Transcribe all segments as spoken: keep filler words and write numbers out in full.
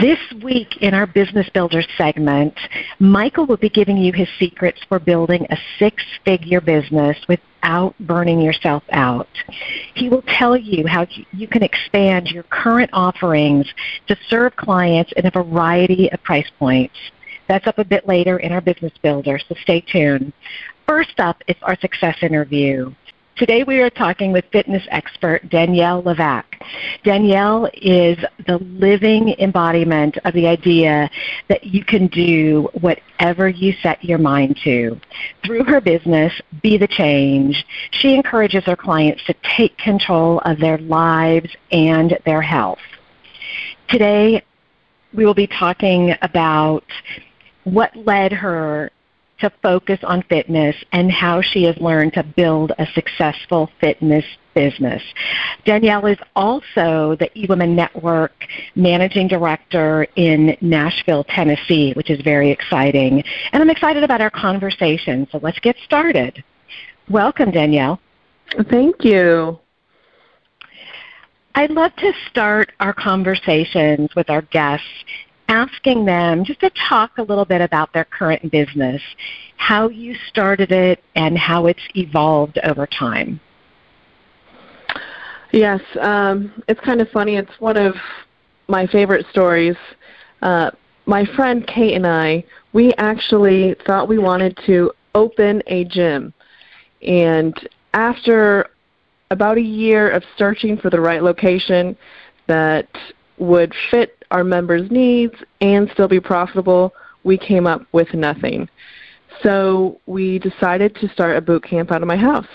This week in our Business Builder segment, Michael will be giving you his secrets for building a six-figure business without burning yourself out. He will tell you how you can expand your current offerings to serve clients in a variety of price points. That's up a bit later in our Business Builder, so stay tuned. First up is our success interview. Today we are talking with fitness expert Danielle Livak. Danielle is the living embodiment of the idea that you can do whatever you set your mind to. Through her business, Be the Change, she encourages her clients to take control of their lives and their health. Today we will be talking about what led her to focus on fitness and how she has learned to build a successful fitness business. Danielle is also the eWomen Network Managing Director in Nashville, Tennessee, which is very exciting. And I'm excited about our conversation, so let's get started. Welcome, Danielle. Thank you. I'd love to start our conversations with our guests asking them just to talk a little bit about their current business, how you started it, and how it's evolved over time. Yes, um, it's kind of funny. It's one of my favorite stories. Uh, my friend Kate and I, we actually thought we wanted to open a gym. And after about a year of searching for the right location that would fit our members' needs and still be profitable, we came up with nothing. So we decided to start a boot camp out of my house.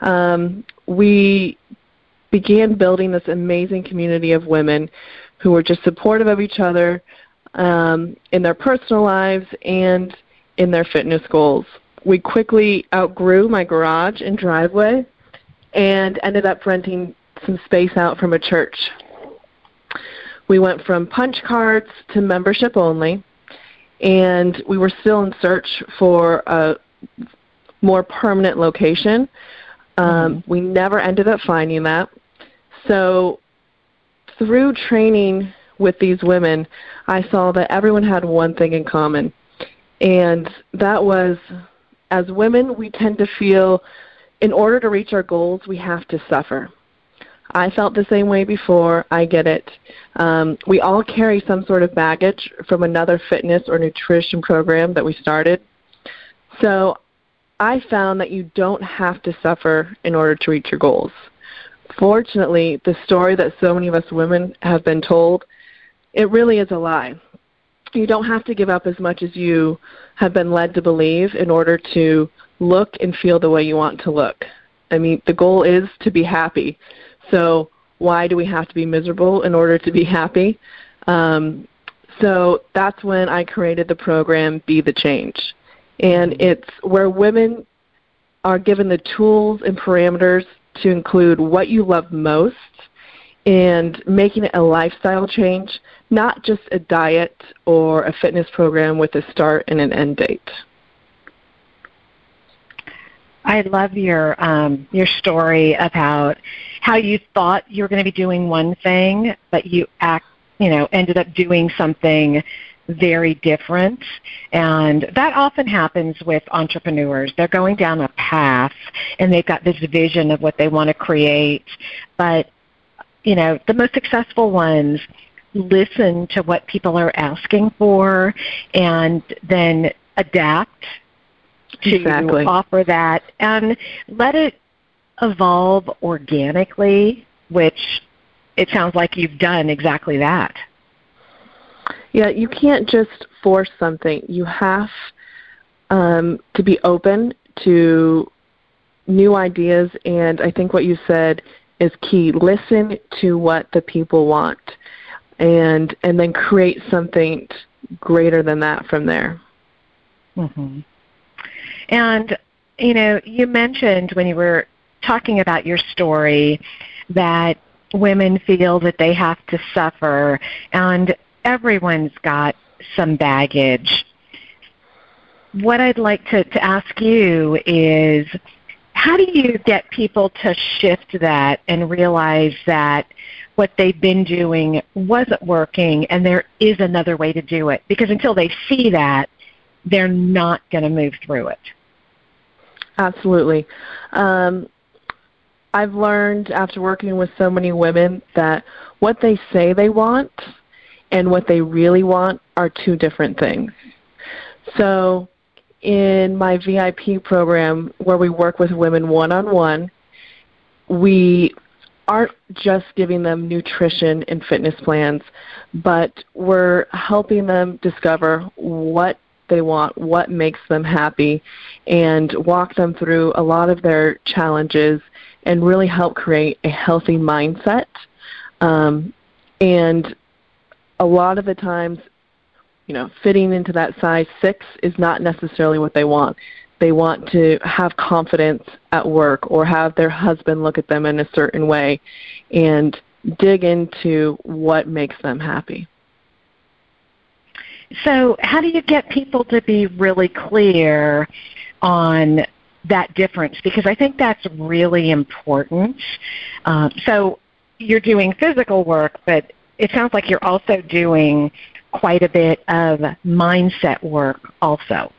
Um, we began building this amazing community of women who were just supportive of each other um, in their personal lives and in their fitness goals. We quickly outgrew my garage and driveway and ended up renting some space out from a church. We went from punch cards to membership only, and we were still in search for a more permanent location. Um, mm-hmm. We never ended up finding that. So through training with these women, I saw that everyone had one thing in common, and that was, as women, we tend to feel in order to reach our goals, we have to suffer. I felt the same way before. I get it. Um, we all carry some sort of baggage from another fitness or nutrition program that we started. So I found that you don't have to suffer in order to reach your goals. Fortunately, the story that so many of us women have been told, it really is a lie. You don't have to give up as much as you have been led to believe in order to look and feel the way you want to look. I mean, the goal is to be happy. So why do we have to be miserable in order to be happy? Um, so that's when I created the program, Be the Change. And it's where women are given the tools and parameters to include what you love most and making it a lifestyle change, not just a diet or a fitness program with a start and an end date. I love your um, your story about how you thought you were going to be doing one thing, but you act, you know, ended up doing something very different. And that often happens with entrepreneurs. They're going down a path and they've got this vision of what they want to create. But, you know, the most successful ones listen to what people are asking for and then adapt to exactly. offer that and let it evolve organically, which it sounds like you've done exactly that. Yeah, you can't just force something. You have um, to be open to new ideas, and I think what you said is key. Listen to what the people want, and and then create something greater than that from there. Mm-hmm. And, you know, you mentioned when you were talking about your story that women feel that they have to suffer, and everyone's got some baggage. What I'd like to, to ask you is, how do you get people to shift that and realize that what they've been doing wasn't working and there is another way to do it? Because until they see that, they're not going to move through it. Absolutely. Um, I've learned after working with so many women that what they say they want and what they really want are two different things. So in my V I P program, where we work with women one-on-one, we aren't just giving them nutrition and fitness plans, but we're helping them discover what they want, what makes them happy, and walk them through a lot of their challenges and really help create a healthy mindset. Um, and a lot of the times, you know, fitting into that size six is not necessarily what they want. They want to have confidence at work or have their husband look at them in a certain way, and dig into what makes them happy. So how do you get people to be really clear on that difference? Because I think that's really important. Uh, so you're doing physical work, but it sounds like you're also doing quite a bit of mindset work also.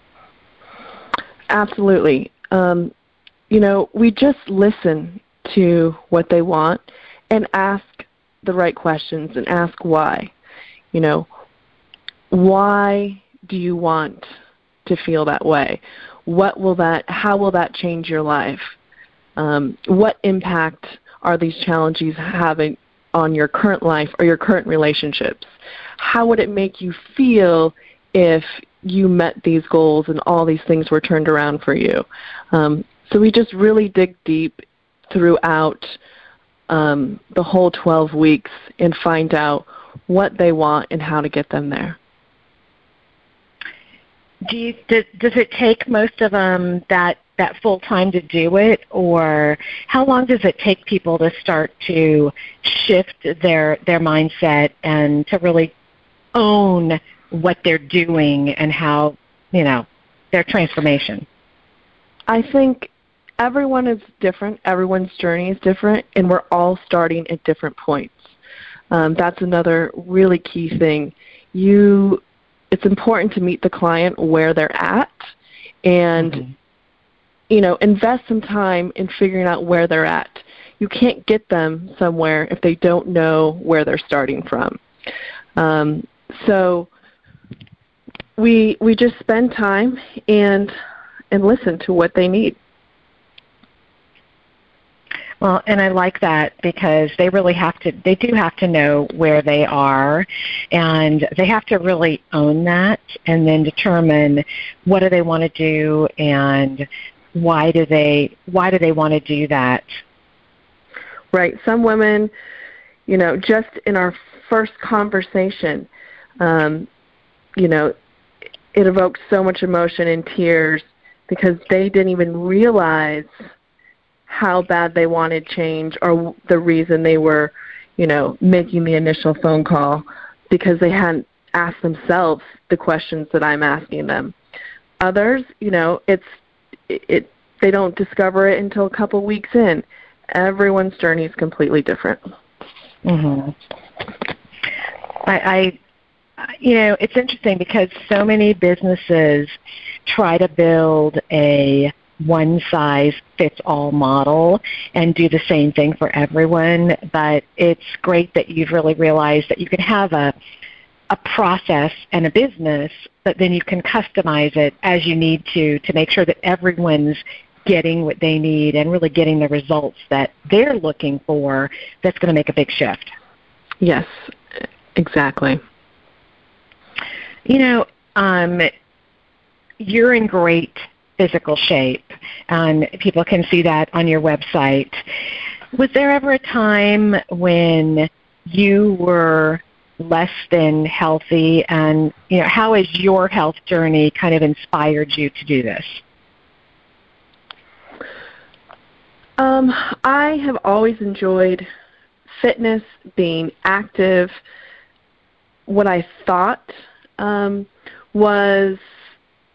Absolutely. Um, you know, we just listen to what they want and ask the right questions and ask why. You know, why do you want to feel that way? What will that, how will that change your life? Um, what impact are these challenges having on your current life or your current relationships? How would it make you feel if you met these goals and all these things were turned around for you? Um, so we just really dig deep throughout um, the whole twelve weeks and find out what they want and how to get them there. Do you, does, does it take most of them that, that full time to do it, or how long does it take people to start to shift their, their mindset and to really own what they're doing and how, you know, their transformation? I think everyone is different. Everyone's journey is different, and we're all starting at different points. Um, that's another really key thing. You, it's important to meet the client where they're at, and mm-hmm. you know, invest some time in figuring out where they're at. You can't get them somewhere if they don't know where they're starting from. Um, so we we just spend time and and listen to what they need. Well, and I like that, because they really have to, they do have to know where they are, and they have to really own that and then determine what do they want to do and why do they, why do they want to do that. Right. Some women, you know, just in our first conversation, um, you know, it evokes so much emotion and tears because they didn't even realize how bad they wanted change, or the reason they were, you know, making the initial phone call, because they hadn't asked themselves the questions that I'm asking them. Others, you know, it's it, it they don't discover it until a couple weeks in. Everyone's journey is completely different. Mm-hmm. I, I, you know, it's interesting because so many businesses try to build a one-size-fits-all model and do the same thing for everyone, but it's great that you've really realized that you can have a a process and a business, but then you can customize it as you need to to make sure that everyone's getting what they need and really getting the results that they're looking for. That's going to make a big shift. Yes, exactly. You know, um, you're in great physical shape. Um, people can see that on your website. Was there ever a time when you were less than healthy, and you know, how has your health journey kind of inspired you to do this? Um, I have always enjoyed fitness, being active. What I thought um, was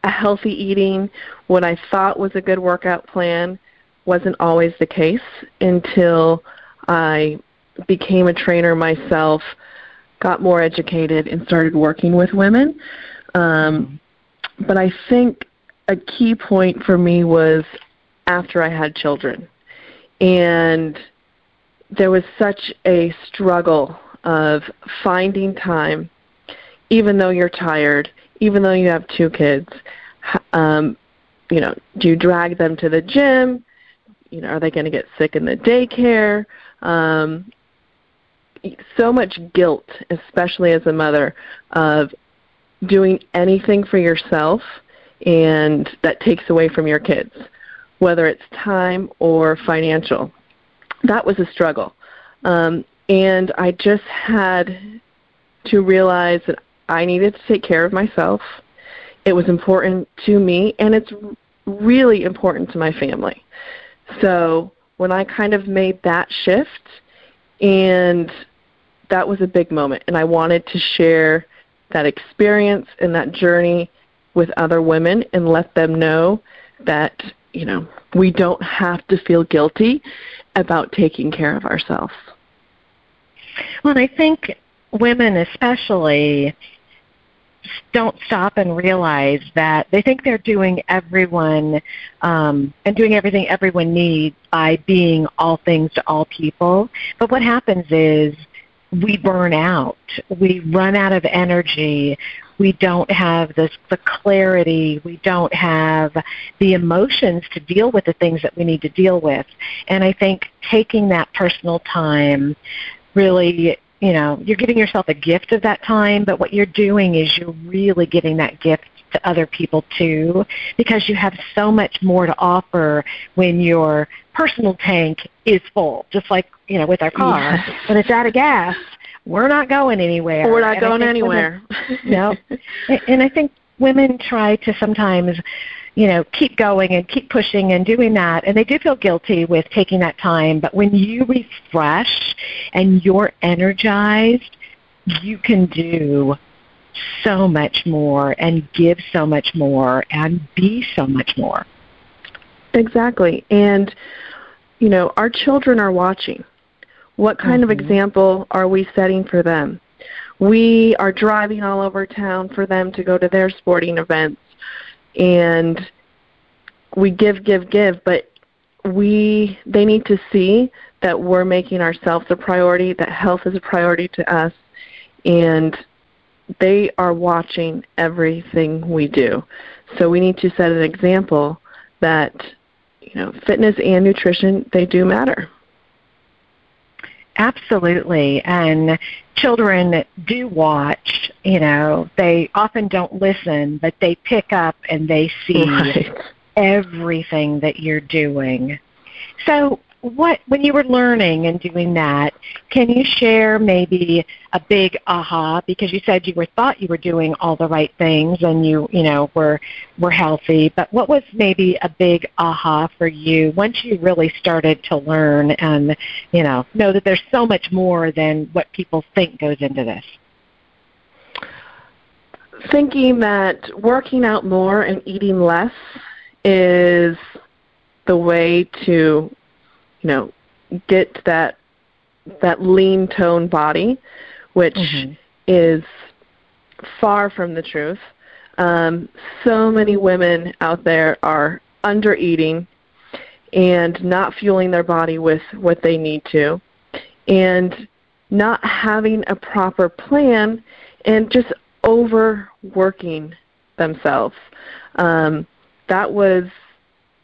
a healthy eating, what I thought was a good workout plan wasn't always the case until I became a trainer myself, got more educated, and started working with women. Um, but I think a key point for me was after I had children. And there was such a struggle of finding time, even though you're tired, even though you have two kids. Um, you know, do you drag them to the gym? You know, are they going to get sick in the daycare? Um, so much guilt, especially as a mother, of doing anything for yourself, and that takes away from your kids, whether it's time or financial. That was a struggle. Um, and I just had to realize that I needed to take care of myself. It was important to me, and it's really important to my family. So when I kind of made that shift, and that was a big moment, and I wanted to share that experience and that journey with other women and let them know that, you know, we don't have to feel guilty about taking care of ourselves. Well, I think women especially don't stop and realize that they think they're doing everyone um, and doing everything everyone needs by being all things to all people. But what happens is we burn out. We run out of energy. We don't have this, the clarity. We don't have the emotions to deal with the things that we need to deal with. And I think taking that personal time really, you know, you're giving yourself a gift of that time, but what you're doing is you're really giving that gift to other people too, because you have so much more to offer when your personal tank is full. Just like, you know, with our car, yes. When it's out of gas, we're not going anywhere. We're not and going anywhere. Women, no. And I think women try to sometimes, you know, keep going and keep pushing and doing that. And they do feel guilty with taking that time. But when you refresh and you're energized, you can do so much more and give so much more and be so much more. Exactly. And, you know, our children are watching. What kind mm-hmm. of example are we setting for them? We are driving all over town for them to go to their sporting events. And we give, give, give, but we they need to see that we're making ourselves a priority, that health is a priority to us, and they are watching everything we do. So we need to set an example that, you know, fitness and nutrition, they do matter. Absolutely, and children do watch, you know, they often don't listen, but they pick up and they see right. everything that you're doing. So what, when you were learning and doing that, can you share maybe a big aha, because you said you were thought you were doing all the right things and you, you know, were, were healthy, but what was maybe a big aha for you once you really started to learn and, you know, know that there's so much more than what people think goes into this? Thinking that working out more and eating less is the way to, you know, get that that lean tone body, which mm-hmm. is far from the truth. Um, so many women out there are under-eating and not fueling their body with what they need to, and not having a proper plan, and just overworking themselves. Um, that was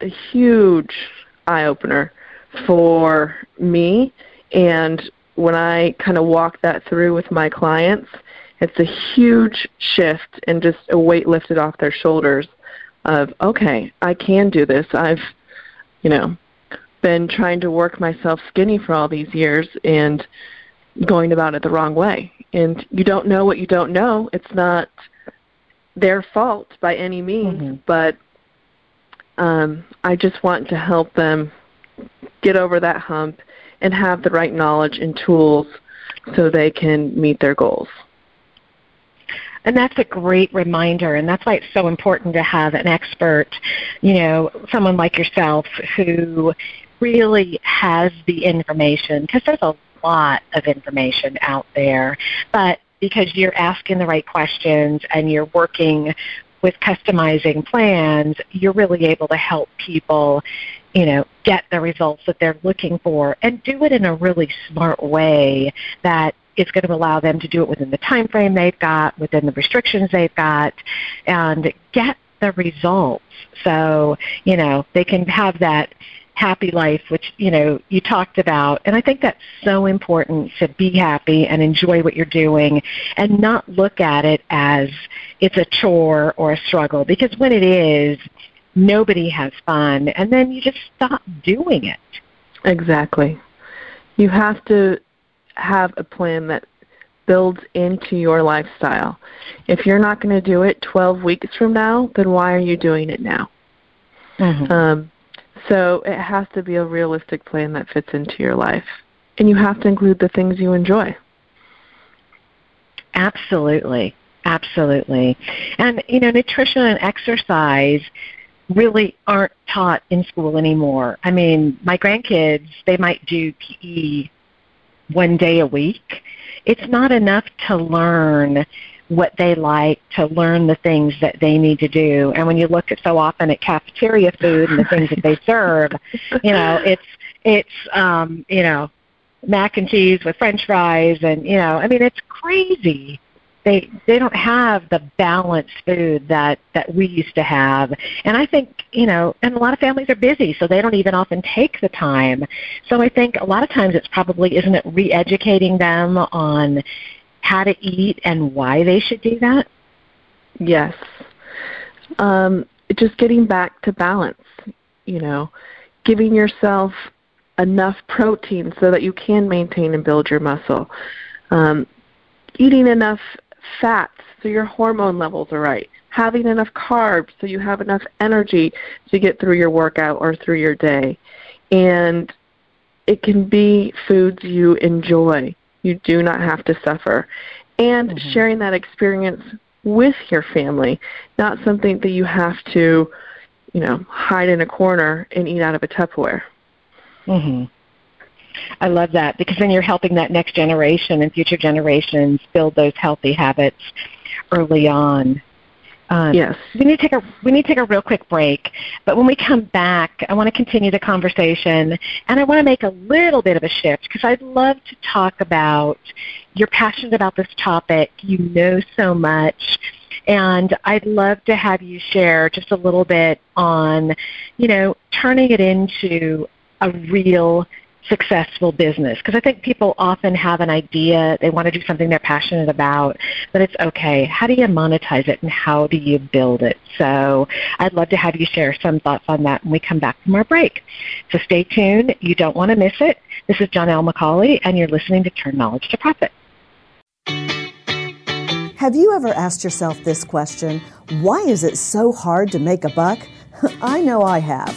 a huge eye-opener for me, and when I kind of walk that through with my clients, it's a huge shift and just a weight lifted off their shoulders of, okay, I can do this. I've, you know, been trying to work myself skinny for all these years and going about it the wrong way. And you don't know what you don't know. It's not their fault by any means, mm-hmm. but um, I just want to help them get over that hump and have the right knowledge and tools so they can meet their goals. And that's a great reminder, and that's why it's so important to have an expert, you know, someone like yourself who really has the information, because there's a lot of information out there, but because you're asking the right questions and you're working with customizing plans, you're really able to help people, you know, get the results that they're looking for and do it in a really smart way that it's going to allow them to do it within the time frame they've got, within the restrictions they've got, and get the results. So, you know, they can have that happy life, which, you know, you talked about. And I think that's so important, to be happy and enjoy what you're doing and not look at it as it's a chore or a struggle, because when it is, nobody has fun, and then you just stop doing it. Exactly. You have to have a plan that builds into your lifestyle. If you're not going to do it twelve weeks from now, then why are you doing it now? Mm-hmm. Um, so it has to be a realistic plan that fits into your life. And you have to include the things you enjoy. Absolutely. Absolutely. And, you know, nutrition and exercise really aren't taught in school anymore. I mean, my grandkids, they might do P E one day a week. It's not enough to learn what they like, to learn the things that they need to do. And when you look at so often at cafeteria food and the things that they serve, you know, it's, it's um, you know, mac and cheese with French fries, and, you know, I mean, it's crazy. They they don't have the balanced food that, that we used to have. And I think, you know, and a lot of families are busy, so they don't even often take the time. So I think a lot of times it's probably, isn't it re-educating them on how to eat and why they should do that? Yes. Um, just getting back to balance, you know, giving yourself enough protein so that you can maintain and build your muscle. Um, eating enough fats so your hormone levels are right, having enough carbs so you have enough energy to get through your workout or through your day. And it can be foods you enjoy. You do not have to suffer. And mm-hmm. sharing that experience with your family, not something that you have to, you know, hide in a corner and eat out of a Tupperware. Mm-hmm. I love that, because then you're helping that next generation and future generations build those healthy habits early on. Um, yes. We need to take a we need to take a real quick break, but when we come back, I want to continue the conversation, and I want to make a little bit of a shift, because I'd love to talk about, you're passionate about this topic, you know so much, and I'd love to have you share just a little bit on, you know, turning it into a real successful business, because I think people often have an idea, they want to do something they're passionate about, but it's okay. How do you monetize it, and how do you build it? So I'd love to have you share some thoughts on that when we come back from our break. So stay tuned. You don't want to miss it. This is Janelle McCauley, and you're listening to Turn Knowledge to Profit. Have you ever asked yourself this question? Why is it so hard to make a buck? I know I have.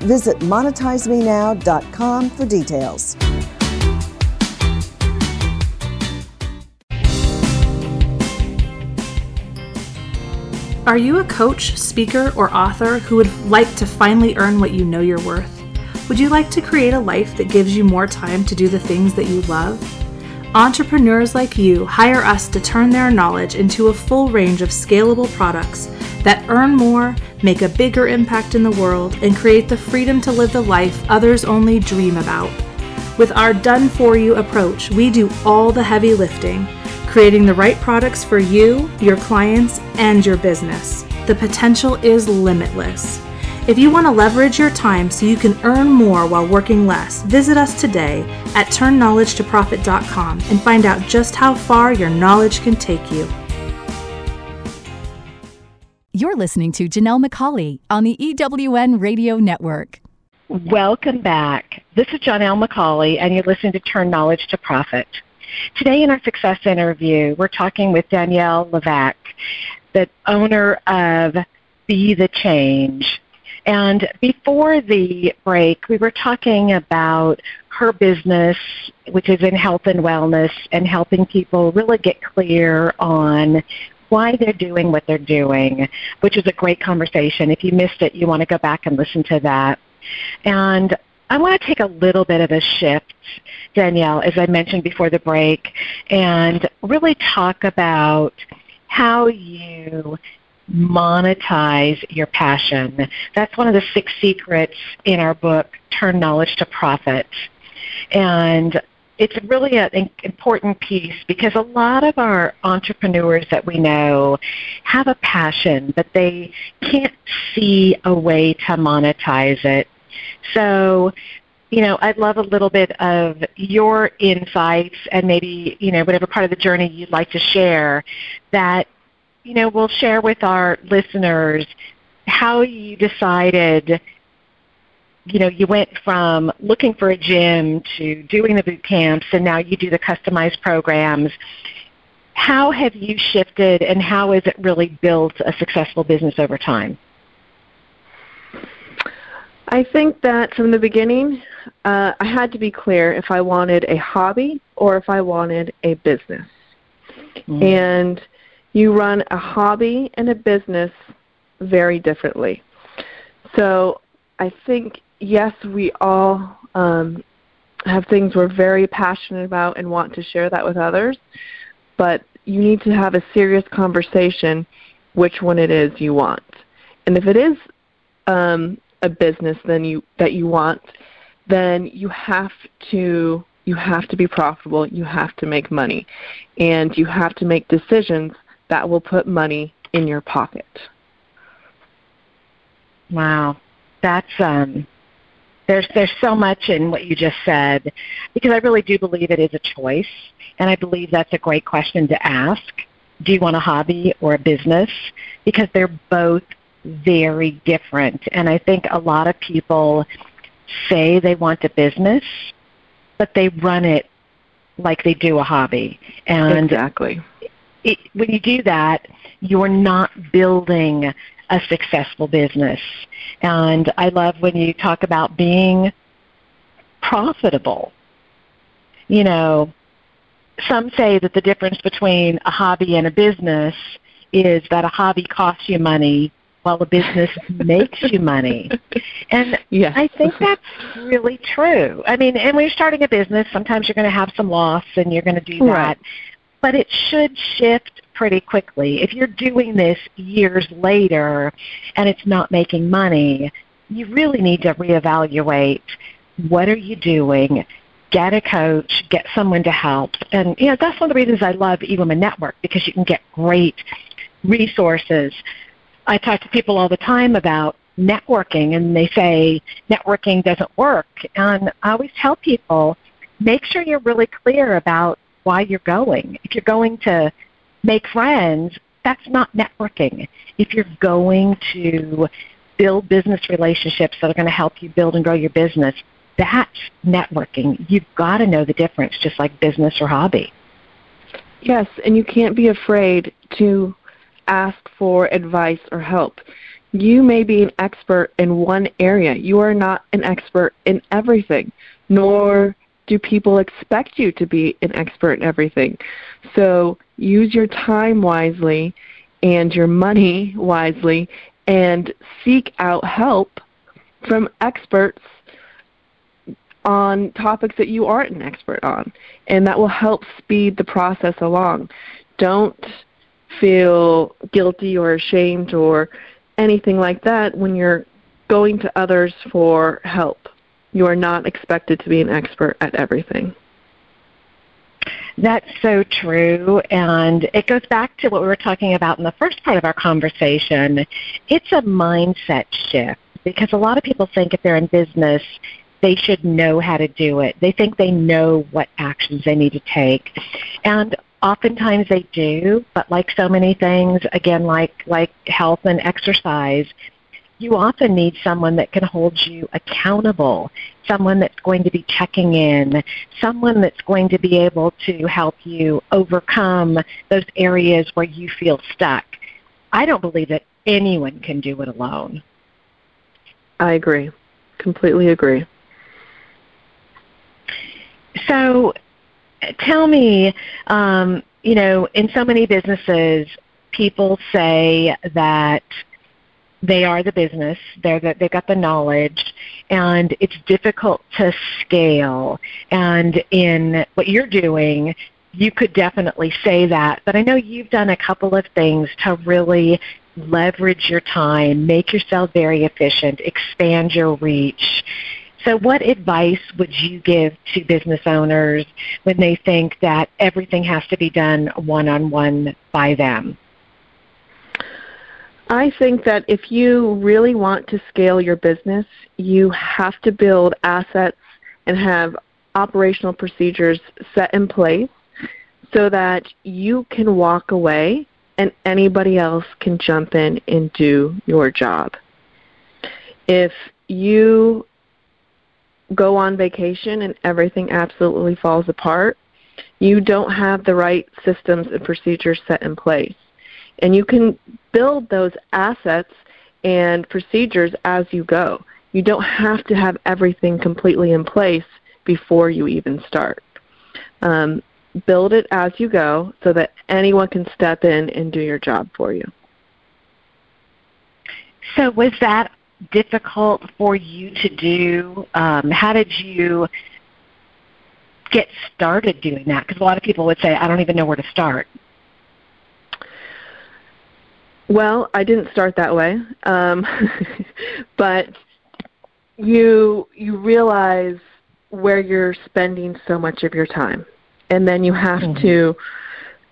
Visit monetize me now dot com for details. Are you a coach, speaker, or author who would like to finally earn what you know you're worth? Would you like to create a life that gives you more time to do the things that you love? Entrepreneurs like you hire us to turn their knowledge into a full range of scalable products that earn more, make a bigger impact in the world, and create the freedom to live the life others only dream about. With our done-for-you approach, we do all the heavy lifting, creating the right products for you, your clients, and your business. The potential is limitless. If you want to leverage your time so you can earn more while working less, visit us today at turn knowledge to profit dot com and find out just how far your knowledge can take you. You're listening to Janelle McCauley on the E W N Radio Network. Welcome back. This is Janelle McCauley, and you're listening to Turn Knowledge to Profit. Today in our success interview, we're talking with Danielle Livak, the owner of Be the Change. And before the break, we were talking about her business, which is in health and wellness, and helping people really get clear on why they're doing what they're doing, which is a great conversation. If you missed it, you want to go back and listen to that. And I want to take a little bit of a shift, Danielle, as I mentioned before the break, and really talk about how you monetize your passion. That's one of the six secrets in our book, Turn Knowledge to Profit. And it's really an important piece because a lot of our entrepreneurs that we know have a passion, but they can't see a way to monetize it. So, you know, I'd love a little bit of your insights and maybe, you know, whatever part of the journey you'd like to share that, you know, we'll share with our listeners how you decided, you know, you went from looking for a gym to doing the boot camps, and now you do the customized programs. How have you shifted, and how has it really built a successful business over time? I think that from the beginning, uh, I had to be clear if I wanted a hobby or if I wanted a business. Mm. And you run a hobby and a business very differently. So I think, yes, we all um, have things we're very passionate about and want to share that with others, but you need to have a serious conversation which one it is you want. And if it is um, a business then you, that you want, then you have to you have to be profitable, you have to make money, and you have to make decisions that will put money in your pocket. Wow. That's um, there's there's so much in what you just said, because I really do believe it is a choice, and I believe that's a great question to ask. Do you want a hobby or a business? Because they're both very different, and I think a lot of people say they want a business, but they run it like they do a hobby. And exactly. It, when you do that, you're not building a successful business. And I love when you talk about being profitable. You know, some say that the difference between a hobby and a business is that a hobby costs you money while a business makes you money. And yes. I think that's really true. I mean, and when you're starting a business, sometimes you're going to have some loss and you're going to do right. that. But it should shift pretty quickly. If you're doing this years later and it's not making money, you really need to reevaluate what are you doing, get a coach, get someone to help. And you know, that's one of the reasons I love eWomen Network, because you can get great resources I talk to people all the time about networking, and they say networking doesn't work. And I always tell people, make sure you're really clear about why you're going. If you're going to make friends, that's not networking. If you're going to build business relationships that are going to help you build and grow your business, that's networking. You've got to know the difference, just like business or hobby. Yes, and you can't be afraid to ask for advice or help. You may be an expert in one area. You are not an expert in everything, nor do people expect you to be an expert in everything. So use your time wisely and your money wisely and seek out help from experts on topics that you aren't an expert on, and that will help speed the process along. Don't feel guilty or ashamed or anything like that when you're going to others for help. You are not expected to be an expert at everything. That's so true, and it goes back to what we were talking about in the first part of our conversation. It's a mindset shift, because a lot of people think if they're in business, they should know how to do it. They think they know what actions they need to take, and oftentimes they do, but like so many things, again, like, like health and exercise, you often need someone that can hold you accountable, someone that's going to be checking in, someone that's going to be able to help you overcome those areas where you feel stuck. I don't believe that anyone can do it alone. I agree. Completely agree. So tell me, um, you know, in so many businesses, people say that they are the business, they're the, they've got the knowledge, and it's difficult to scale. And in what you're doing, you could definitely say that. But I know you've done a couple of things to really leverage your time, make yourself very efficient, expand your reach. So what advice would you give to business owners when they think that everything has to be done one-on-one by them? I think that if you really want to scale your business, you have to build assets and have operational procedures set in place so that you can walk away and anybody else can jump in and do your job. If you go on vacation and everything absolutely falls apart, you don't have the right systems and procedures set in place. And you can build those assets and procedures as you go. You don't have to have everything completely in place before you even start. Um, build it as you go so that anyone can step in and do your job for you. So was that difficult for you to do? Um, how did you get started doing that? Because a lot of people would say, I don't even know where to start. Well, I didn't start that way, um, but you you realize where you're spending so much of your time, and then you have mm-hmm. to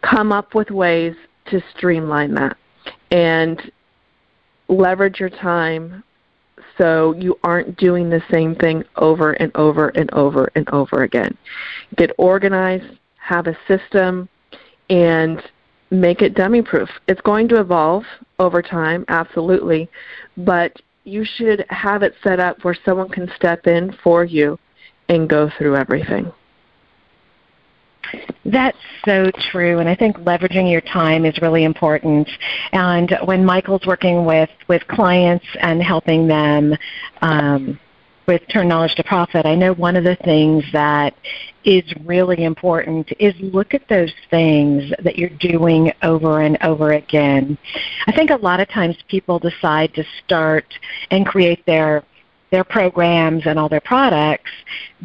come up with ways to streamline that and leverage your time so you aren't doing the same thing over and over and over and over again. Get organized, have a system, and make it dummy-proof. It's going to evolve over time, absolutely, but you should have it set up where someone can step in for you and go through everything. That's so true, and I think leveraging your time is really important. And when Michael's working with, with clients and helping them um, with Turn Knowledge to Profit, I know one of the things that is really important is look at those things that you're doing over and over again. I think a lot of times people decide to start and create their their programs and all their products,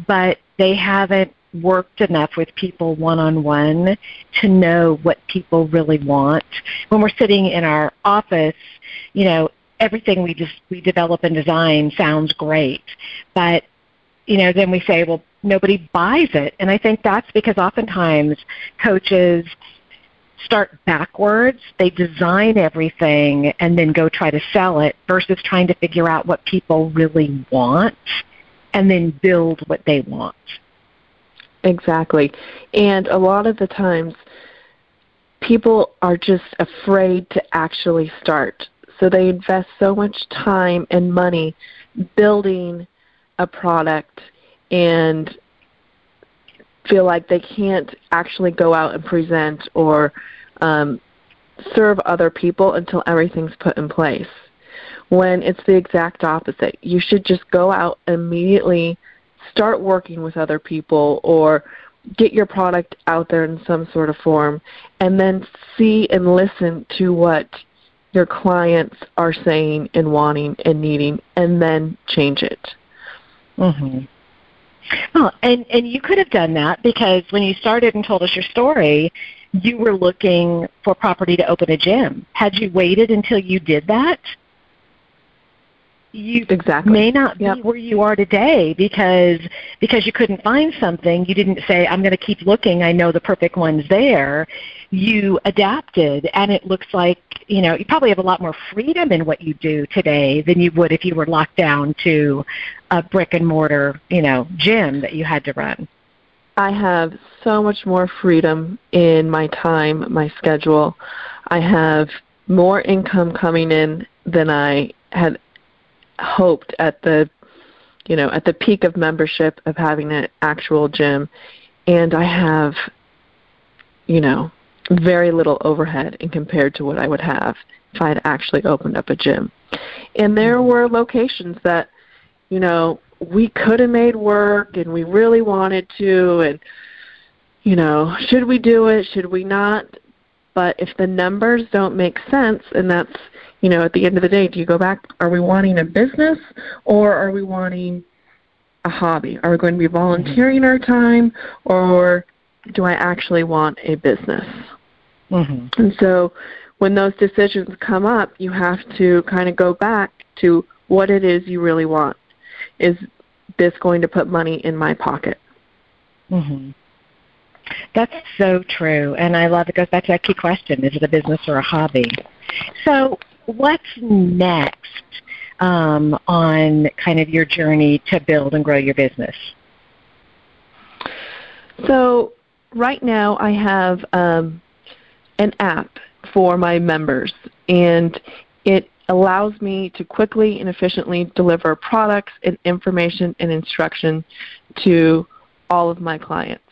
but they haven't worked enough with people one-on-one to know what people really want. When we're sitting in our office, you know, everything we just we develop and design sounds great, but you know, then we say, well, nobody buys it. And I think that's because oftentimes coaches start backwards. They design everything and then go try to sell it versus trying to figure out what people really want and then build what they want. Exactly. And a lot of the times people are just afraid to actually start. So they invest so much time and money building a product and feel like they can't actually go out and present or um, serve other people until everything's put in place, when it's the exact opposite. You should just go out immediately, start working with other people or get your product out there in some sort of form, and then see and listen to what your clients are saying and wanting and needing, and then change it. Mm-hmm. Oh, and, and you could have done that, because when you started and told us your story, you were looking for property to open a gym. Had you waited until you did that, you exactly. may not be yep. where you are today, because because you couldn't find something. You didn't say, I'm going to keep looking. I know the perfect one's there. You adapted, and it looks like, you know, you probably have a lot more freedom in what you do today than you would if you were locked down to a brick and mortar, you know, gym that you had to run. I have so much more freedom in my time, my schedule. I have more income coming in than I had hoped at the, you know, at the peak of membership of having an actual gym, and I have, you know, very little overhead in compared to what I would have if I had actually opened up a gym. And there were locations that, you know, we could have made work and we really wanted to, and, you know, should we do it, should we not? But if the numbers don't make sense, and that's, you know, at the end of the day, do you go back, are we wanting a business or are we wanting a hobby? Are we going to be volunteering our time, or do I actually want a business? Mm-hmm. And so when those decisions come up, you have to kind of go back to what it is you really want. Is this going to put money in my pocket? Mm-hmm. That's so true, and I love it. Goes back to that key question, is it a business or a hobby? So what's next um, on kind of your journey to build and grow your business? So right now I have um, an app for my members, and it allows me to quickly and efficiently deliver products and information and instruction to all of my clients.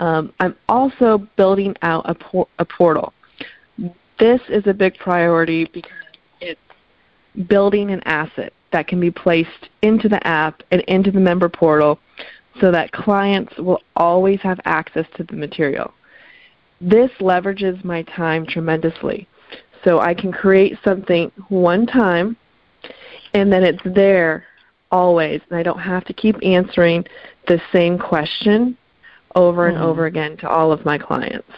Um, I'm also building out a, por- a portal. This is a big priority because it's building an asset that can be placed into the app and into the member portal, so that clients will always have access to the material. This leverages my time tremendously. So I can create something one time, and then it's there always, and I don't have to keep answering the same question over and mm-hmm. over again to all of my clients.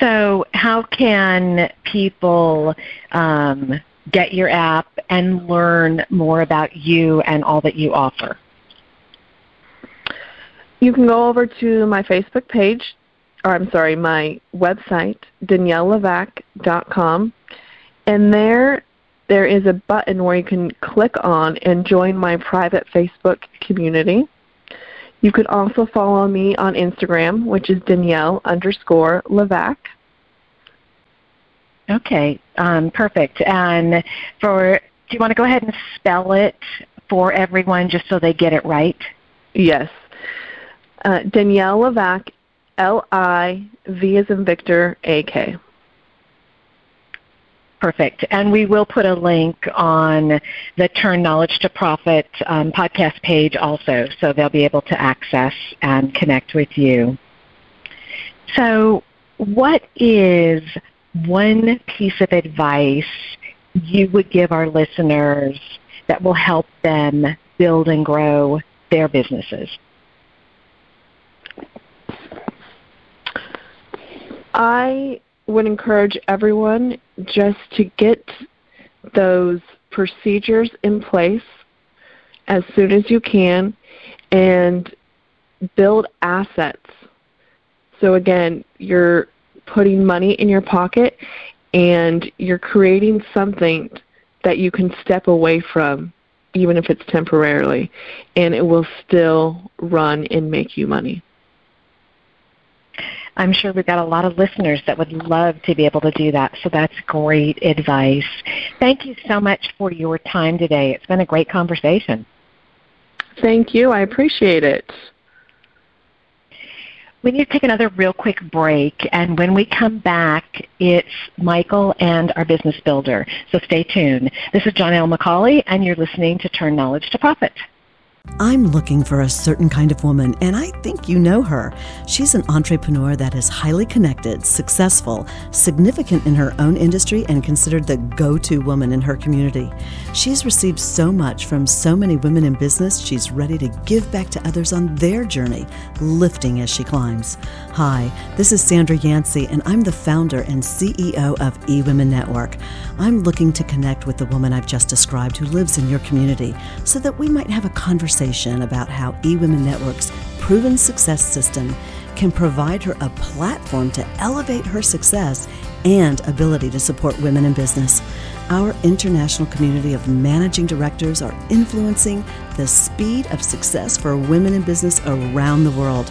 So how can people um, get your app and learn more about you and all that you offer? You can go over to my Facebook page, or I'm sorry, my website, Danielle Livak dot com, and there there is a button where you can click on and join my private Facebook community. You could also follow me on Instagram, which is Danielle underscore Livak. Okay, um, perfect. And for, do you want to go ahead and spell it for everyone just so they get it right? Yes. Uh, Danielle Livak, L I V as in Victor, A K. Perfect. And we will put a link on the Turn Knowledge to Profit um, podcast page also, so they'll be able to access and connect with you. So what is one piece of advice you would give our listeners that will help them build and grow their businesses? I would encourage everyone just to get those procedures in place as soon as you can and build assets So again, you're putting money in your pocket and you're creating something that you can step away from, even if it's temporarily, and it will still run and make you money. I'm sure we've got a lot of listeners that would love to be able to do that, so that's great advice. Thank you so much for your time today. It's been a great conversation. Thank you. I appreciate it. We need to take another real quick break, and when we come back, it's Michael and our business builder, so stay tuned. This is Janelle McCauley, and you're listening to Turn Knowledge to Profit. I'm looking for a certain kind of woman, and I think you know her. She's an entrepreneur that is highly connected, successful, significant in her own industry, and considered the go-to woman in her community. She's received so much from so many women in business, she's ready to give back to others on their journey, lifting as she climbs. Hi, this is Sandra Yancey, and I'm the founder and C E O of eWomen Network. I'm looking to connect with the woman I've just described who lives in your community so that we might have a conversation about how eWomen Network's proven success system can provide her a platform to elevate her success and ability to support women in business. Our international community of managing directors are influencing the speed of success for women in business around the world.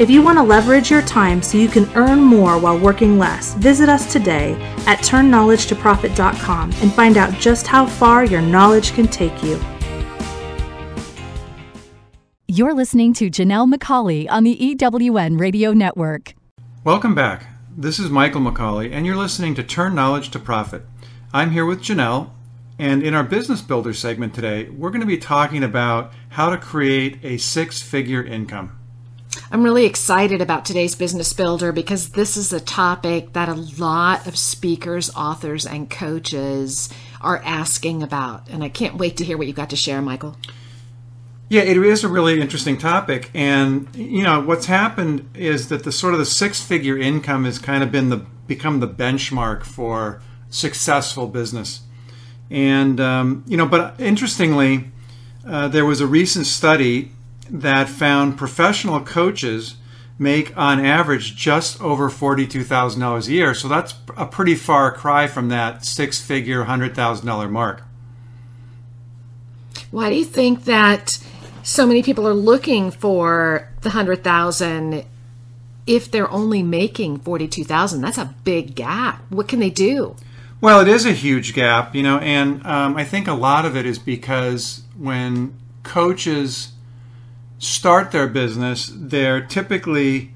If you want to leverage your time so you can earn more while working less, visit us today at turn knowledge to profit dot com and find out just how far your knowledge can take you. You're listening to Janelle McCauley on the E W N Radio Network. Welcome back. This is Michael McCauley, and you're listening to Turn Knowledge to Profit. I'm here with Janelle. And in our Business Builder segment today, we're going to be talking about how to create a six-figure income. I'm really excited about today's Business Builder because this is a topic that a lot of speakers, authors, and coaches are asking about. And I can't wait to hear what you've got to share, Michael. Yeah, it is a really interesting topic. And, you know, what's happened is that the sort of the six-figure income has kind of been the become the benchmark for successful business. And, um, you know, but interestingly, uh, there was a recent study that found professional coaches make on average just over forty-two thousand dollars a year. So that's a pretty far cry from that six-figure, one hundred thousand dollars mark. Why do you think that so many people are looking for the one hundred thousand dollars if they're only making forty-two thousand dollars? That's a big gap. What can they do? Well, it is a huge gap, you know, and um, I think a lot of it is because when coaches start their business, they're typically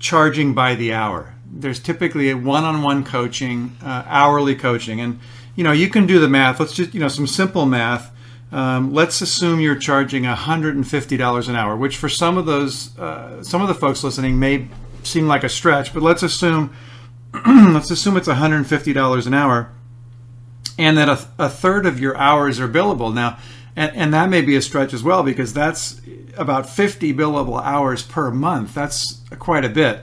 charging by the hour. There's typically a one-on-one coaching, uh, hourly coaching. And, you know, you can do the math. Let's just, you know, some simple math. Um, let's assume you're charging one hundred fifty dollars an hour, which for some of those, uh, some of the folks listening may seem like a stretch, but let's assume let's assume it's one hundred fifty dollars an hour and that a, a third of your hours are billable. Now, and, and that may be a stretch as well because that's about fifty billable hours per month. That's quite a bit.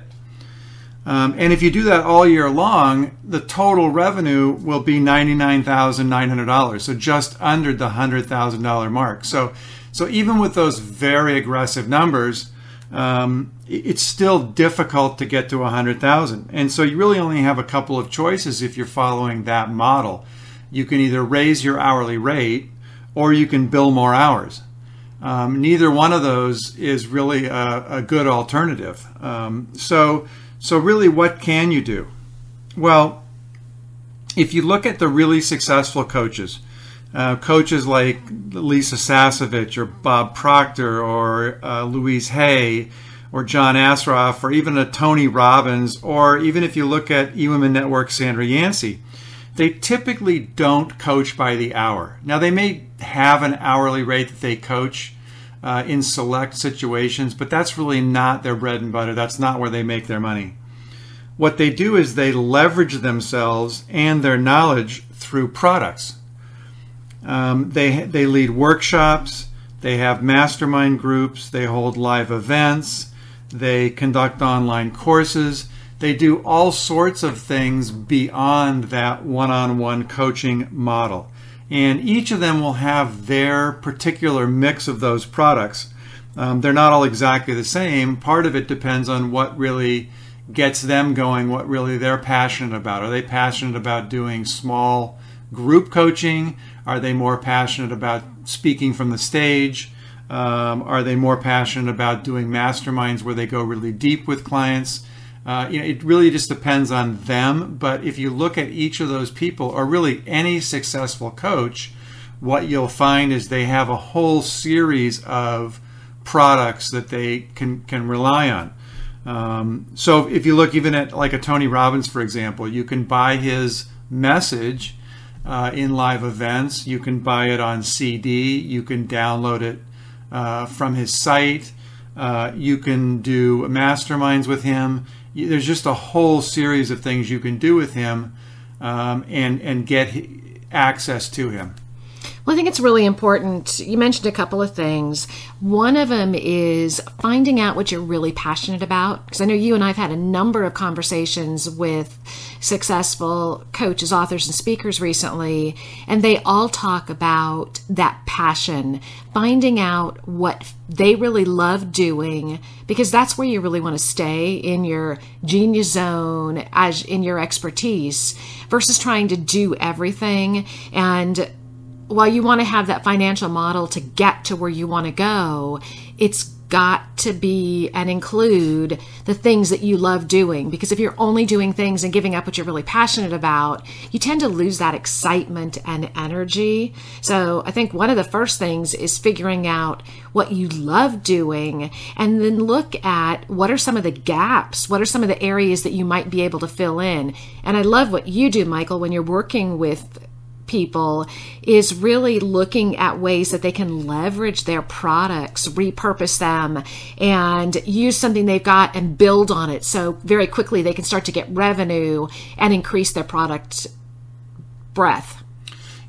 Um, and if you do that all year long, the total revenue will be ninety-nine thousand nine hundred dollars, so just under the one hundred thousand dollars mark. So, so even with those very aggressive numbers, Um, it's still difficult to get to one hundred thousand dollars. And so you really only have a couple of choices if you're following that model. You can either raise your hourly rate or you can bill more hours. Um, neither one of those is really a, a good alternative. Um, so, so really, what can you do? Well, if you look at the really successful coaches, Uh, coaches like Lisa Sasevich or Bob Proctor or uh, Louise Hay or John Asraf or even a Tony Robbins, or even if you look at eWomen Network, Sandra Yancey, they typically don't coach by the hour. Now, they may have an hourly rate that they coach uh, in select situations, but that's really not their bread and butter. That's not where they make their money. What they do is they leverage themselves and their knowledge through products. Um, they they lead workshops, they have mastermind groups, they hold live events, they conduct online courses, they do all sorts of things beyond that one-on-one coaching model. And each of them will have their particular mix of those products. Um, they're not all exactly the same. Part of it depends on what really gets them going, what really they're passionate about. Are they passionate about doing small group coaching? Are they more passionate about speaking from the stage? Um, are they more passionate about doing masterminds where they go really deep with clients? Uh, you know, it really just depends on them. But if you look at each of those people, or really any successful coach, what you'll find is they have a whole series of products that they can, can rely on. Um, so if you look even at like a Tony Robbins, for example, you can buy his message Uh, in live events. You can buy it on C D. You can download it uh, from his site. Uh, you can do masterminds with him. There's just a whole series of things you can do with him um, and, and get access to him. Well, I think it's really important. You mentioned a couple of things. One of them is finding out what you're really passionate about. Because I know you and I have had a number of conversations with successful coaches, authors, and speakers recently, and they all talk about that passion, finding out what they really love doing, because that's where you really want to stay in your genius zone, as in your expertise, versus trying to do everything. And while you want to have that financial model to get to where you want to go, it's got to be and include the things that you love doing. Because if you're only doing things and giving up what you're really passionate about, you tend to lose that excitement and energy. So I think one of the first things is figuring out what you love doing, and then look at what are some of the gaps, what are some of the areas that you might be able to fill in. And I love what you do, Michael, when you're working with people, is really looking at ways that they can leverage their products, repurpose them, and use something they've got and build on it. So very quickly they can start to get revenue and increase their product breadth.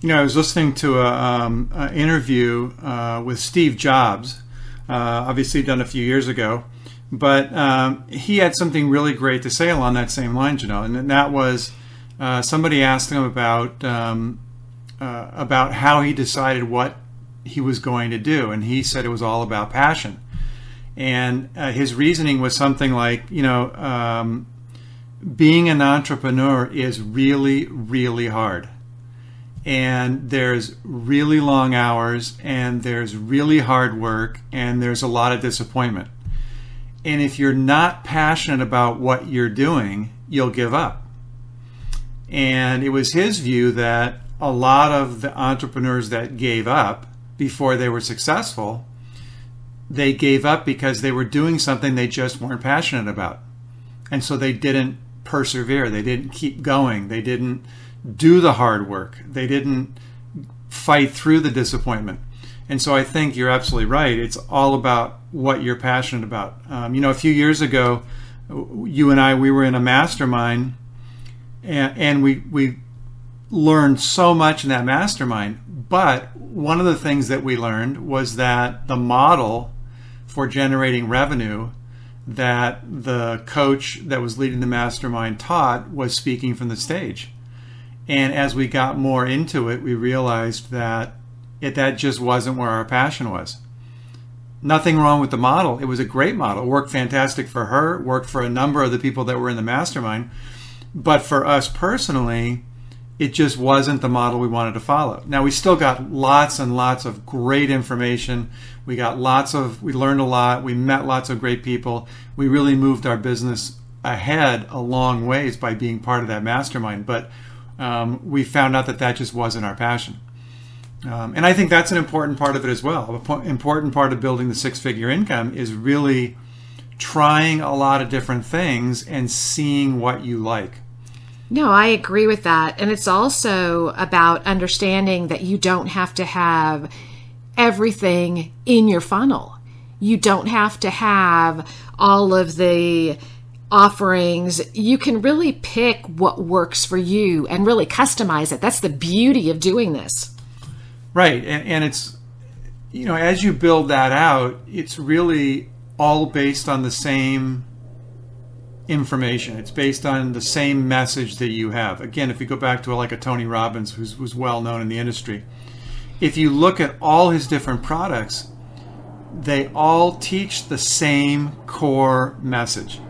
You know, I was listening to a, um, an interview uh, with Steve Jobs, uh, obviously done a few years ago, but um, he had something really great to say along that same line, Janelle, and that was uh, somebody asked him about um, Uh, about how he decided what he was going to do. And he said it was all about passion. And uh, his reasoning was something like, you know, um, being an entrepreneur is really, really hard. And there's really long hours, and there's really hard work, and there's a lot of disappointment. And if you're not passionate about what you're doing, you'll give up. And it was his view that a lot of the entrepreneurs that gave up before they were successful, they gave up because they were doing something they just weren't passionate about. And so they didn't persevere. They didn't keep going. They didn't do the hard work. They didn't fight through the disappointment. And so I think you're absolutely right. It's all about what you're passionate about. Um, you know, a few years ago, you and I, we were in a mastermind, and, and we, we, learned so much in that mastermind, but one of the things that we learned was that the model for generating revenue that the coach that was leading the mastermind taught was speaking from the stage. And as we got more into it, we realized that it, that just wasn't where our passion was. Nothing wrong with the model. It was a great model. It worked fantastic for her, it worked for a number of the people that were in the mastermind. But for us personally, it just wasn't the model we wanted to follow. Now, we still got lots and lots of great information. We got lots of, we learned a lot. We met lots of great people. We really moved our business ahead a long ways by being part of that mastermind. But um, we found out that that just wasn't our passion. Um, and I think that's an important part of it as well. An important part of building the six-figure income is really trying a lot of different things and seeing what you like. No, I agree with that. And it's also about understanding that you don't have to have everything in your funnel. You don't have to have all of the offerings. You can really pick what works for you and really customize it. That's the beauty of doing this. Right. And, and it's, you know, as you build that out, it's really all based on the same information. It's based on the same message that you have. Again, if you go back to a, like a Tony Robbins, who's, who's well known in the industry, if you look at all his different products, they all teach the same core message.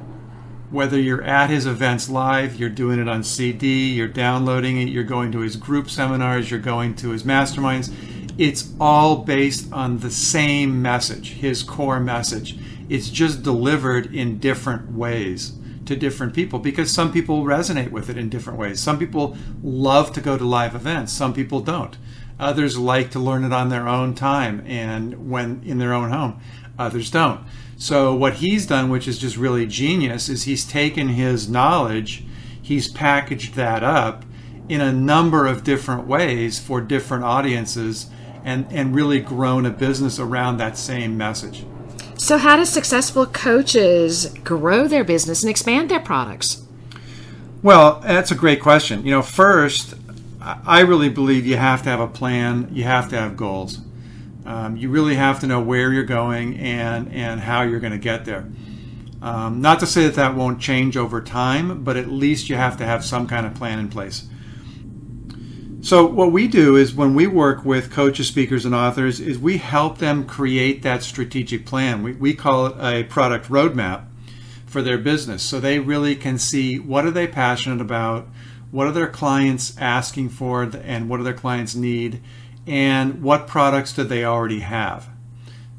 Whether you're at his events live, you're doing it on C D, you're downloading it, you're going to his group seminars, you're going to his masterminds, it's all based on the same message, his core message. It's just delivered in different ways to different people because some people resonate with it in different ways. Some people love to go to live events, some people don't. Others like to learn it on their own time and when in their own home. Others don't. So what he's done, which is just really genius, is he's taken his knowledge, he's packaged that up in a number of different ways for different audiences and, and really grown a business around that same message. So how do successful coaches grow their business and expand their products? Well, that's a great question. You know, first, I really believe you have to have a plan, you have to have goals. Um, you really have to know where you're going and, and how you're going to get there. Um, not to say that that won't change over time, but at least you have to have some kind of plan in place. So what we do is when we work with coaches, speakers, and authors is we help them create that strategic plan. We, we call it a product roadmap for their business. So they really can see what are they passionate about, what are their clients asking for, and what do their clients need, and what products do they already have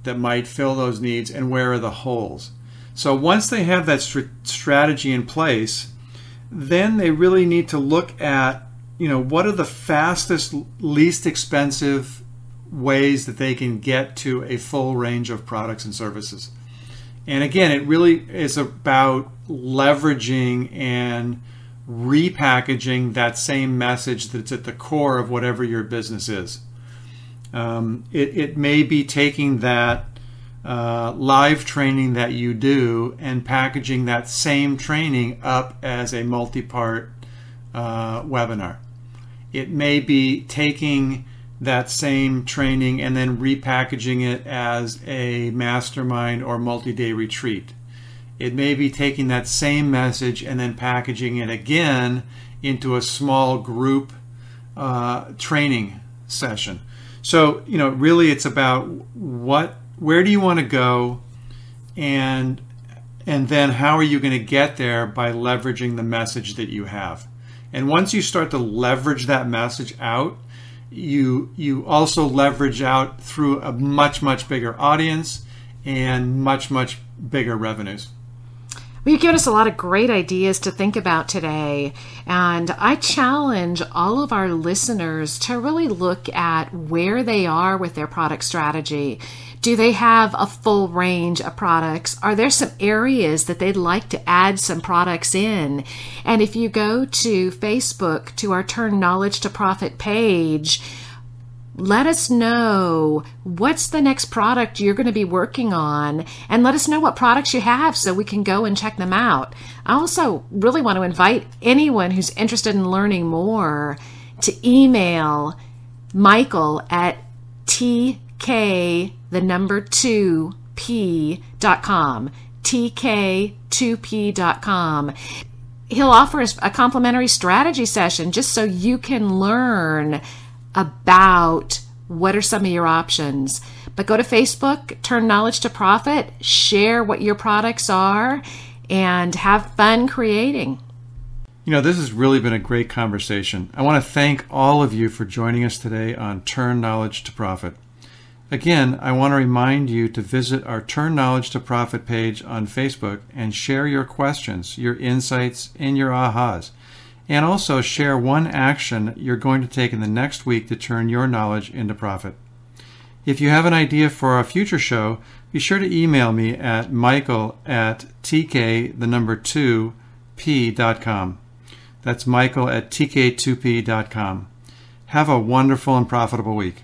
that might fill those needs, and where are the holes. So once they have that st- strategy in place, then they really need to look at, you know, what are the fastest, least expensive ways that they can get to a full range of products and services. And again, it really is about leveraging and repackaging that same message that's at the core of whatever your business is. Um, it, it may be taking that uh, live training that you do and packaging that same training up as a multi-part uh, webinar. It may be taking that same training and then repackaging it as a mastermind or multi-day retreat. It may be taking that same message and then packaging it again into a small group uh, training session. So, you know, really it's about what, where do you want to go, and and then how are you going to get there by leveraging the message that you have. And once you start to leverage that message out, you you also leverage out through a much, much bigger audience and much, much bigger revenues. Well, you've given us a lot of great ideas to think about today, and I challenge all of our listeners to really look at where they are with their product strategy. Do they have a full range of products? Are there some areas that they'd like to add some products in? And if you go to Facebook, to our Turn Knowledge to Profit page, let us know what's the next product you're going to be working on, and let us know what products you have so we can go and check them out. I also really want to invite anyone who's interested in learning more to email Michael at tk, the number two, p dot com, t k two p dot com. He'll offer us a complimentary strategy session just so you can learn about what are some of your options. But go to Facebook, Turn Knowledge to Profit, share what your products are, and have fun creating. You know, this has really been a great conversation. I want to thank all of you for joining us today on Turn Knowledge to Profit. Again, I want to remind you to visit our Turn Knowledge to Profit page on Facebook and share your questions, your insights, and your ahas. and also share one action you're going to take in the next week to turn your knowledge into profit. If you have an idea for a future show, be sure to email me at michael at tk, the number two, p.com. That's michael at tk2p.com. Have a wonderful and profitable week.